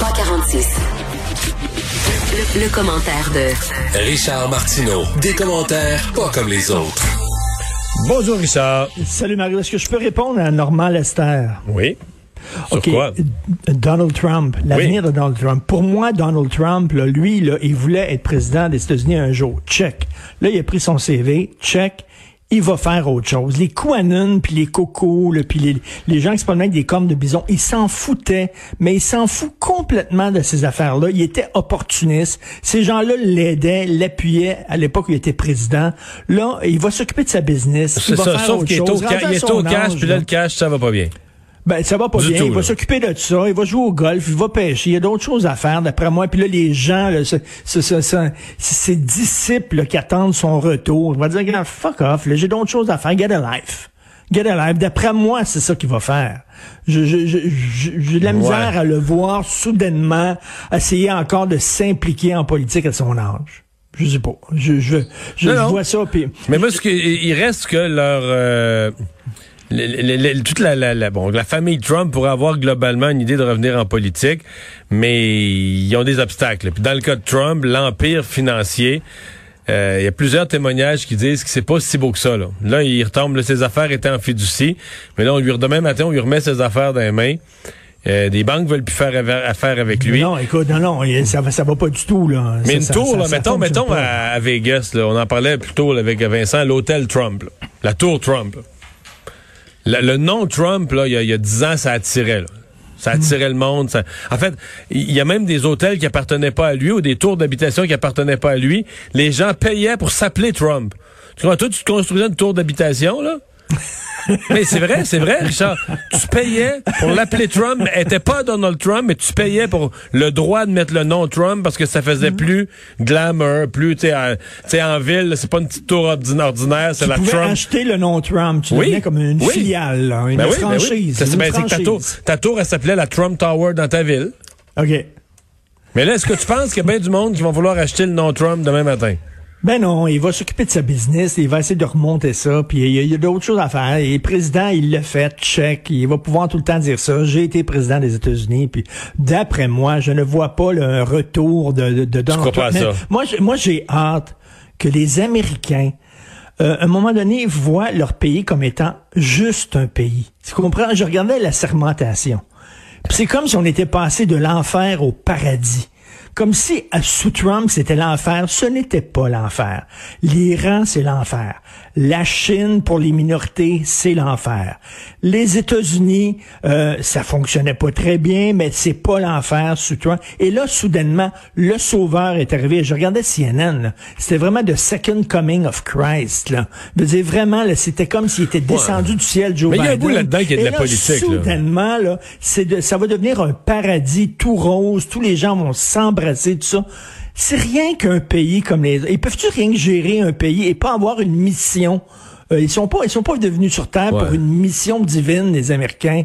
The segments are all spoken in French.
346. Le commentaire de Richard Martineau. Des commentaires pas comme les autres. Bonjour Richard. Salut Mario. Est-ce que je peux répondre à Normand Lester? Oui. Sur OK. Quoi? Donald Trump, l'avenir de Donald Trump. Pour moi, Donald Trump, là, lui, là, il voulait être président des États-Unis un jour. Check. Là, il a pris son CV. Check. Il va faire autre chose. Les QAnons, puis les cocos, puis les gens qui se promènent avec des cornes de bison, ils s'en foutaient, mais ils s'en foutent complètement de ces affaires-là. Ils étaient opportunistes. Ces gens-là l'aidaient, l'appuyaient à l'époque où il était président. Là, il va s'occuper de sa business. C'est il va ça, faire sauf autre qu'il chose. Il est au cash, puis là, le cash, ça va pas bien. Ben, ça va pas du bien. Tout, il va s'occuper de ça. Il va jouer au golf. Il va pêcher. Il y a d'autres choses à faire, d'après moi. Puis là, les gens, là, ces disciples là, qui attendent son retour, ils vont dire, regarde, fuck off. Là, j'ai d'autres choses à faire. Get a life. Get a life. D'après moi, c'est ça qu'il va faire. J'ai de la misère à le voir soudainement essayer encore de s'impliquer en politique à son âge. Je sais pas. Je vois ça. Puis. Mais moi, il reste que leur. Toute la famille Trump pourrait avoir globalement une idée de revenir en politique, mais ils ont des obstacles. Puis dans le cas de Trump, l'empire financier, il y a plusieurs témoignages qui disent que c'est pas si beau que ça. Là il retombe, là, ses affaires étaient en fiducie, mais là, demain matin, on lui remet ses affaires dans les mains. Des banques veulent plus faire affaire avec lui. Non, écoute, non, ça va pas du tout, là. Mais une tour, là, mettons à Vegas, là, on en parlait plus tôt là, avec Vincent, l'hôtel Trump, là, la tour Trump, là. Le nom Trump, là, il y a 10 ans, ça attirait, là. Ça attirait le monde. Ça. En fait, il y a même des hôtels qui appartenaient pas à lui ou des tours d'habitation qui appartenaient pas à lui. Les gens payaient pour s'appeler Trump. Tu vois, toi, tu te construisais une tour d'habitation, là? Mais c'est vrai, Richard. Tu payais pour l'appeler Trump. Elle était pas Donald Trump, mais tu payais pour le droit de mettre le nom Trump parce que ça faisait plus glamour, plus, tu sais, en ville, c'est pas une petite tour ordinaire, c'est la Trump. Tu pouvais acheter le nom Trump. Tu devenais comme une filiale, là, une franchise. Oui. C'est que ta tour, elle s'appelait la Trump Tower dans ta ville. OK. Mais là, est-ce que tu penses qu'il y a bien du monde qui va vouloir acheter le nom Trump demain matin? Ben non, il va s'occuper de sa business, il va essayer de remonter ça, puis il y a d'autres choses à faire. Et le président, il l'a fait, check, il va pouvoir tout le temps dire ça. J'ai été président des États-Unis, puis d'après moi, je ne vois pas le retour de Donald Trump. Je crois pas à ça. Moi, j'ai hâte que les Américains, à un moment donné, voient leur pays comme étant juste un pays. Tu comprends? Je regardais la sermentation. Puis c'est comme si on était passé de l'enfer au paradis. Comme si, sous Trump, c'était l'enfer. Ce n'était pas l'enfer. L'Iran, c'est l'enfer. La Chine, pour les minorités, c'est l'enfer. Les États-Unis, ça fonctionnait pas très bien, mais c'est pas l'enfer sous Trump. Et là, soudainement, le sauveur est arrivé. Je regardais CNN, là. C'était vraiment the second coming of Christ, là. Je veux dire, vraiment, là, c'était comme s'il était descendu du ciel, Joe Biden. Mais il y a un bout là-dedans qui est de la politique, là. Soudainement, là, ça va devenir un paradis tout rose. Tous les gens vont s'embrasser, tout ça. C'est rien qu'un pays comme les autres. Ils peuvent-tu rien que gérer un pays et pas avoir une mission? Ils sont pas devenus sur Terre pour une mission divine, les Américains.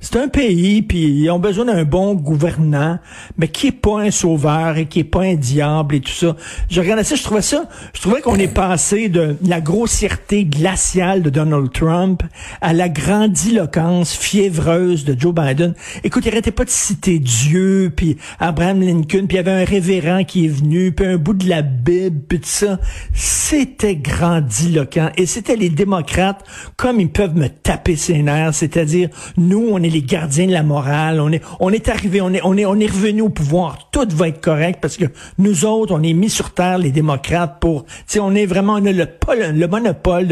C'est un pays, puis ils ont besoin d'un bon gouvernant, mais qui est pas un sauveur et qui est pas un diable et tout ça. Je regardais ça, je trouvais qu'on est passé de la grossièreté glaciale de Donald Trump à la grandiloquence fiévreuse de Joe Biden. Écoute, il arrêtait pas de citer Dieu, puis Abraham Lincoln, puis il y avait un révérend qui est venu, puis un bout de la Bible, puis tout ça. C'était grandiloquent. Et c'était les démocrates, comme ils peuvent me taper ses nerfs, c'est-à-dire, nous, on est les gardiens de la morale, on est arrivé, on est revenu au pouvoir, tout va être correct parce que nous autres, on est mis sur terre, les démocrates, pour, tu sais, on a le monopole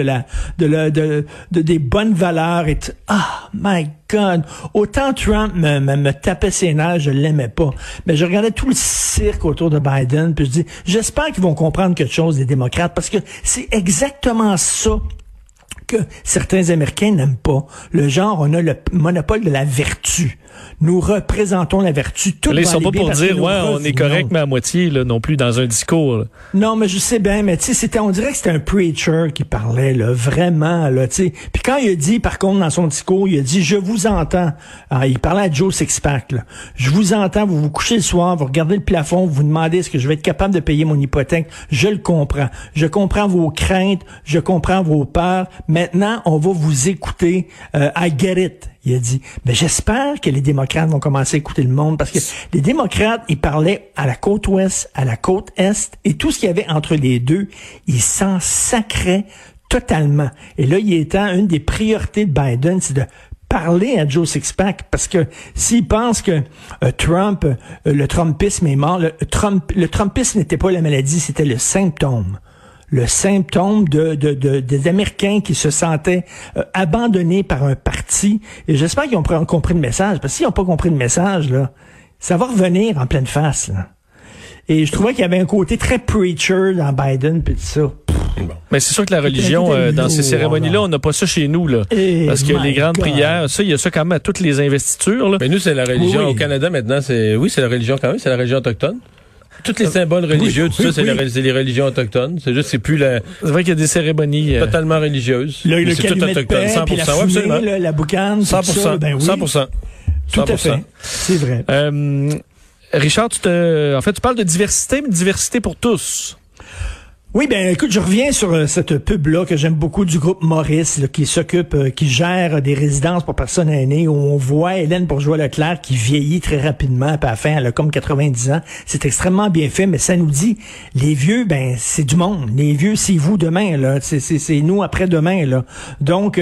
des bonnes valeurs et ah, my God, autant Trump me tapait ses nerfs, je l'aimais pas, mais je regardais tout le cirque autour de Biden, puis je dis, j'espère qu'ils vont comprendre quelque chose, les démocrates, parce que c'est exactement ça que certains Américains n'aiment pas. Le genre, on a le monopole de la vertu. Nous représentons la vertu. Tout va aller bien. Ils sont pas pour dire, on est correct, mais à moitié, là, non plus, dans un discours, là. Non, mais je sais bien, mais tu sais, on dirait que c'était un preacher qui parlait, là, vraiment, là, tu sais. Puis quand il a dit, par contre, dans son discours, il a dit, je vous entends. Alors, il parlait à Joe Sixpack, là. Je vous entends, vous vous couchez le soir, vous regardez le plafond, vous vous demandez est-ce que je vais être capable de payer mon hypothèque. Je le comprends. Je comprends vos craintes, je comprends vos peurs. Maintenant, on va vous écouter. I get it. Il a dit, ben j'espère que les démocrates vont commencer à écouter le monde, parce que les démocrates, ils parlaient à la côte ouest, à la côte est, et tout ce qu'il y avait entre les deux, ils s'en sacraient totalement. Et là, il est temps, une des priorités de Biden, c'est de parler à Joe Sixpack, parce que s'il pense que le Trumpisme est mort, le Trumpisme n'était pas la maladie, c'était le symptôme. Le symptôme des Américains qui se sentaient abandonnés par un parti. Et j'espère qu'ils ont compris le message, parce que s'ils n'ont pas compris le message, là, ça va revenir en pleine face, là. Et je trouvais qu'il y avait un côté très preacher dans Biden, puis tout ça. Bon. Mais c'est sûr que la religion, dans ces cérémonies-là, on n'a pas ça chez nous, là. Et parce que les grandes prières, ça, il y a ça quand même à toutes les investitures, là. Mais nous, c'est la religion. Oui. Au Canada, maintenant, c'est la religion quand même, c'est la religion autochtone. Tous les symboles religieux, c'est les religions autochtones. C'est juste, c'est plus la... C'est vrai qu'il y a des cérémonies totalement religieuses. Le c'est tout autochtone, 100%. Puis la fumée, la boucane, 100%. Tout ça, ben oui. 100%. Tout à fait. C'est vrai. Richard, tu parles de diversité, mais diversité pour tous. Oui, ben écoute, je reviens sur cette pub-là que j'aime beaucoup du groupe Maurice, là, qui s'occupe, qui gère des résidences pour personnes aînées, où on voit Hélène Bourgeois-Leclerc qui vieillit très rapidement, puis à la fin, elle a comme 90 ans. C'est extrêmement bien fait, mais ça nous dit, les vieux, ben c'est du monde. Les vieux, c'est vous demain, là. C'est nous après-demain, là. Donc,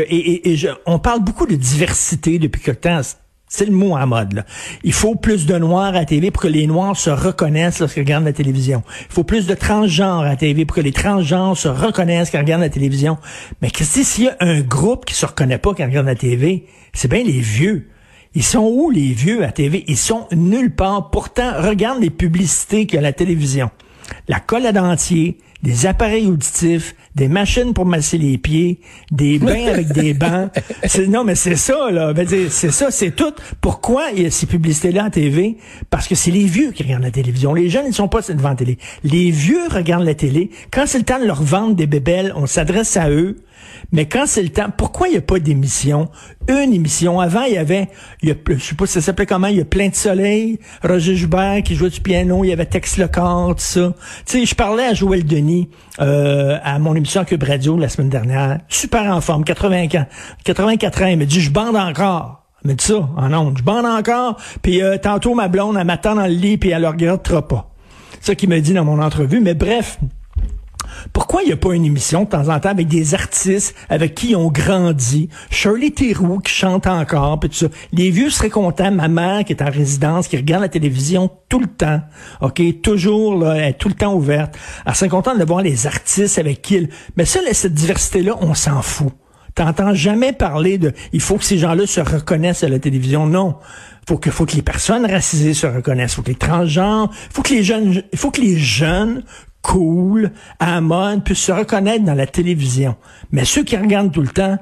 on parle beaucoup de diversité depuis quelque temps. C'est le mot en mode, là. Il faut plus de noirs à la TV pour que les noirs se reconnaissent lorsqu'ils regardent la télévision. Il faut plus de transgenres à la TV pour que les transgenres se reconnaissent quand ils regardent la télévision. Mais qu'est-ce que s'il y a un groupe qui se reconnaît pas quand ils regardent la TV? C'est bien les vieux. Ils sont où, les vieux, à la TV? Ils sont nulle part. Pourtant, regarde les publicités qu'il y a à la télévision. La colle à dentier, des appareils auditifs, des machines pour masser les pieds, des bains avec des bancs. Non, mais c'est ça, là. Ben, c'est ça, c'est tout. Pourquoi il y a ces publicités-là en TV? Parce que c'est les vieux qui regardent la télévision. Les jeunes, ils sont pas devant la télé. Les vieux regardent la télé. Quand c'est le temps de leur vendre des bébelles, on s'adresse à eux. Mais quand c'est le temps, pourquoi il n'y a pas d'émission? Une émission. Avant, je sais pas si ça s'appelait comment, il y a Plein de soleil, Roger Joubert qui jouait du piano, il y avait Tex Lecor, tout ça. Tu sais, je parlais à Joël Denis, à mon émission à Cube Radio la semaine dernière. Super en forme, 84 ans, il me dit, je bande encore. Mais ça, en ondes, je bande encore, puis tantôt ma blonde, elle m'attend dans le lit, puis elle ne regardera pas. C'est ça qu'il me dit dans mon entrevue, mais bref... Pourquoi il n'y a pas une émission de temps en temps avec des artistes avec qui on grandit? Shirley Theroux qui chante encore, pis tout ça. Les vieux seraient contents. Ma mère qui est en résidence, qui regarde la télévision tout le temps, ok, toujours là, elle est tout le temps ouverte. Elle serait contente de voir les artistes avec qui ils... Mais ça, cette diversité-là, on s'en fout. T'entends jamais parler de il faut que ces gens-là se reconnaissent à la télévision. Non. Faut que les personnes racisées se reconnaissent. Faut que les transgenres, faut que les jeunes cool, à mode, puissent se reconnaître dans la télévision. Mais ceux qui regardent tout le temps,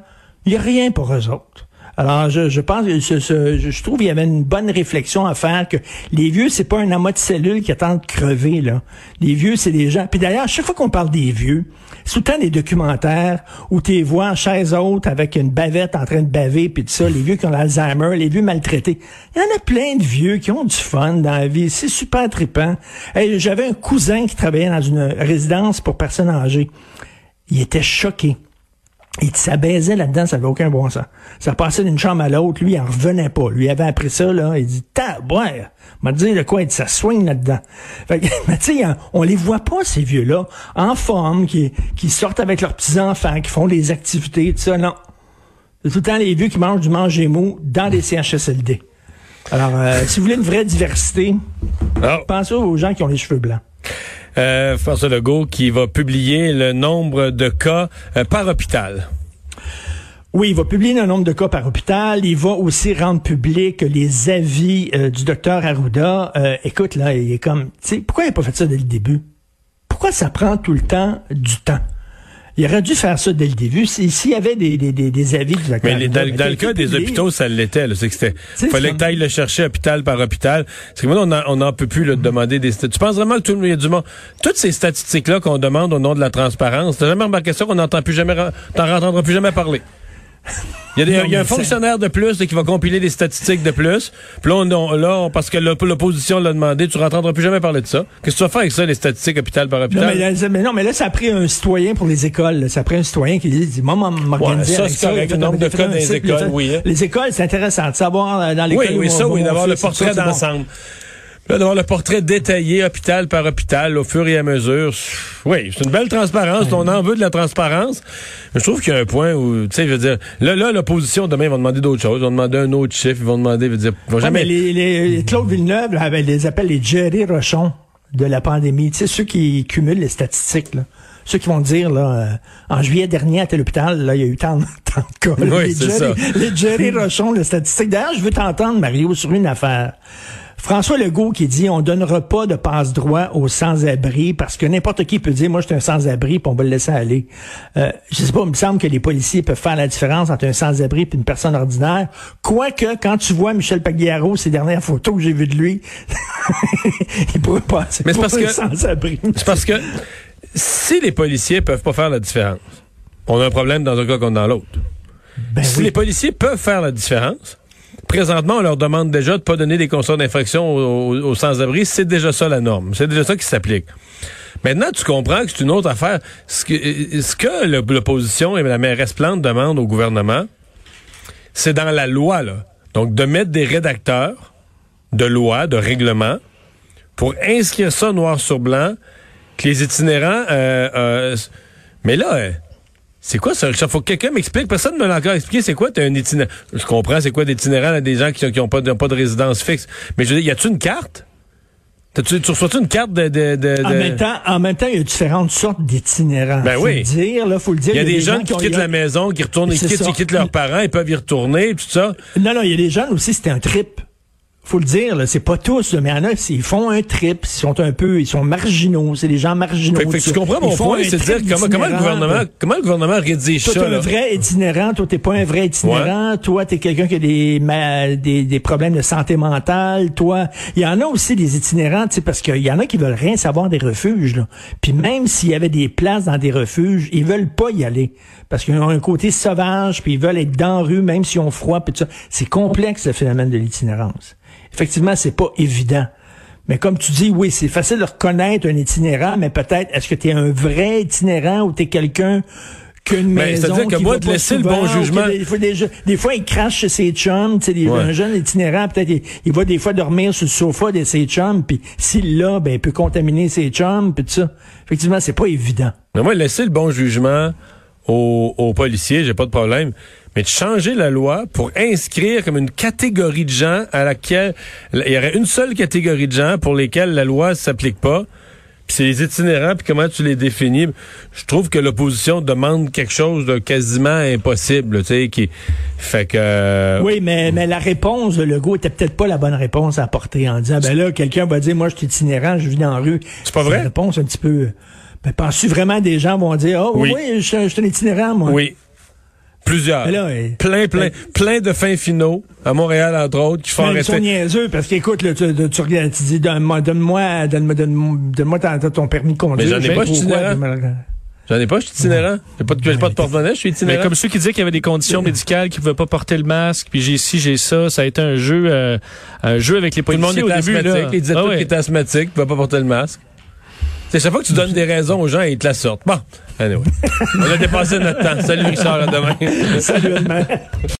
il n'y a rien pour eux autres. Alors, je pense, je trouve qu'il y avait une bonne réflexion à faire que les vieux, c'est pas un amas de cellules qui attendent de crever, là. Les vieux, c'est des gens. Puis d'ailleurs, chaque fois qu'on parle des vieux, c'est tout le temps des documentaires où tu les vois en chaise haute avec une bavette en train de baver, puis tout ça, les vieux qui ont l'Alzheimer, les vieux maltraités. Il y en a plein de vieux qui ont du fun dans la vie. C'est super trippant. Hey, j'avais un cousin qui travaillait dans une résidence pour personnes âgées. Il était choqué. Et ça baisait là-dedans, ça avait aucun bon sens. Ça passait d'une chambre à l'autre, lui, il en revenait pas. Lui, il avait appris ça, là, il dit, ouais, m'a dit de quoi, ça soigne là-dedans. Fait que, mais tu sais, on les voit pas, ces vieux-là, en forme, qui sortent avec leurs petits-enfants, qui font des activités, tout ça, non. C'est tout le temps les vieux qui mangent du manger mou dans des CHSLD. Alors, si vous voulez une vraie diversité, pensez aux gens qui ont les cheveux blancs. François Legault qui va publier le nombre de cas par hôpital. Oui, il va publier le nombre de cas par hôpital. Il va aussi rendre public les avis du Dr Arruda. Écoute, là, il est comme... Tu sais, pourquoi il n'a pas fait ça dès le début? Pourquoi ça prend tout le temps du temps? Il aurait dû faire ça dès le début. S'il y avait des avis du Dr Arruda... Mais dans le cas des hôpitaux, ça l'était. Il fallait que tu ailles le chercher hôpital par hôpital. Parce que maintenant, on n'en peut plus de demander des... Tu penses vraiment que tout le monde... Il y a du monde... Toutes ces statistiques-là qu'on demande au nom de la transparence, t'as jamais remarqué ça qu'on n'entend plus jamais... T'en entendras plus jamais parler. Il y a un fonctionnaire de plus qui va compiler des statistiques de plus. Puis là, parce que l'opposition l'a demandé, tu ne rentreras plus jamais parler de ça. Qu'est-ce que tu vas faire avec ça, les statistiques hôpital par hôpital? Non, mais là, ça a pris un citoyen pour les écoles. Là. Ça a pris un citoyen qui dit, moi, m'organiser avec ça. Ça, c'est correct. Le nombre de cas dans les écoles, oui. Les écoles, c'est intéressant de savoir dans l'école. Oui, d'avoir le portrait d'ensemble. Là, d'avoir le portrait détaillé, hôpital par hôpital, au fur et à mesure. Oui, c'est une belle transparence. On en veut de la transparence. Mais je trouve qu'il y a un point où, tu sais, je veux dire, là, l'opposition, demain, ils vont demander d'autres choses. Ils vont demander un autre chiffre. Ils vont demander, je veux dire, jamais. Les Claude Villeneuve, là, les appelle les Jerry Rochon de la pandémie. Tu sais, ceux qui cumulent les statistiques, là. Ceux qui vont dire, là, en juillet dernier, à tel hôpital, là, il y a eu tant de cas. Là, oui, les Jerry Rochon, les statistiques. D'ailleurs, je veux t'entendre, Mario, sur une affaire. François Legault qui dit, on donnera pas de passe-droit aux sans-abri parce que n'importe qui peut dire, moi, je suis un sans-abri puis on va le laisser aller. Je sais pas, il me semble que les policiers peuvent faire la différence entre un sans-abri puis une personne ordinaire. Quoique, quand tu vois Michel Pagliaro, ces dernières photos que j'ai vues de lui, il pourrait pas, mais c'est parce que, sans-abri. C'est parce que, si les policiers peuvent pas faire la différence, on a un problème dans un cas comme dans l'autre. Les policiers peuvent faire la différence, présentement, on leur demande déjà de pas donner des constats d'infraction aux sans-abri. C'est déjà ça la norme. C'est déjà ça qui s'applique. Maintenant, tu comprends que c'est une autre affaire. Ce que l'opposition et la mairesse Plante demandent au gouvernement, c'est dans la loi, là. Donc, de mettre des rédacteurs de lois, de règlements, pour inscrire ça noir sur blanc, que les itinérants... mais là... c'est quoi ça? Faut que quelqu'un m'explique. Personne ne me l'a encore expliqué. C'est quoi? T'as un itinérant. Je comprends c'est quoi d'itinérant à des gens qui n'ont pas de résidence fixe. Mais je veux dire, y a-tu une carte? Tu reçois-tu une carte de... En même temps, il y a différentes sortes d'itinérants. Ben oui. Faut le dire. Il y a des jeunes qui quittent la maison, qui retournent, qui quittent leurs parents, ils peuvent y retourner, tout ça. Non, il y a des jeunes aussi, c'était un trip. Faut le dire, là, c'est pas tous, mais il y en a, ils font un trip, ils sont marginaux, c'est des gens marginaux. Fait que tu comprends mon point, c'est de dire comment le gouvernement rédige ça. Toi, t'es un vrai itinérant, toi, t'es pas un vrai itinérant, toi, t'es quelqu'un qui a des problèmes de santé mentale, toi. Il y en a aussi des itinérants, tu sais, parce qu'il y en a qui veulent rien savoir des refuges, là. Puis même s'il y avait des places dans des refuges, ils veulent pas y aller. Parce qu'ils ont un côté sauvage, puis ils veulent être dans la rue, même s'ils ont froid, puis tout ça. C'est complexe, le phénomène de l'itinérance. Effectivement, c'est pas évident. Mais comme tu dis, oui, c'est facile de reconnaître un itinérant, mais peut-être, est-ce que t'es un vrai itinérant ou t'es quelqu'un qui a une maison, c'est-à-dire que moi, de laisser souvent, le bon jugement... Des fois, il crache chez ses chums, tu sais, un jeune itinérant, peut-être, il va des fois dormir sur le sofa de ses chums, puis s'il l'a, ben, il peut contaminer ses chums, puis tout ça. Effectivement, c'est pas évident. Mais moi, laisser le bon jugement aux policiers, j'ai pas de problème. Mais de changer la loi pour inscrire comme une catégorie de gens à laquelle il y aurait une seule catégorie de gens pour lesquels la loi s'applique pas, puis c'est les itinérants, puis comment tu les définis? Je trouve que l'opposition demande quelque chose de quasiment impossible, tu sais, qui fait que... Oui, mais la réponse de Legault était peut-être pas la bonne réponse à apporter en disant, ben là, quelqu'un va dire, moi, je suis itinérant, je vis dans la rue. C'est pas vrai? La réponse un petit peu... Ben, penses-tu vraiment des gens vont dire, oh oui, je suis un itinérant, moi? Oui. Plusieurs. Là, plein de fins finaux, à Montréal, entre autres, qui font arrêter. Ils sont niaiseux, parce qu'écoute, là, tu regardes, tu dis, donne-moi ton permis de conduire. Mais j'en ai pas, je suis itinérant. Je suis itinérant. J'ai pas de porte-monnaie, je suis itinérant. Mais comme ceux qui disaient qu'il y avait des conditions médicales, qu'ils pouvaient pas porter le masque, puis j'ai ci, j'ai ça a été un jeu avec les policiers. Tout le monde était asthmatique, ils disaient tout qui était asthmatique, qui pouvait pas porter le masque. C'est chaque fois que tu donnes des raisons aux gens, ils te la sortent. Bon, anyway. On a dépassé notre temps. Salut Richard, à demain. Salut à demain.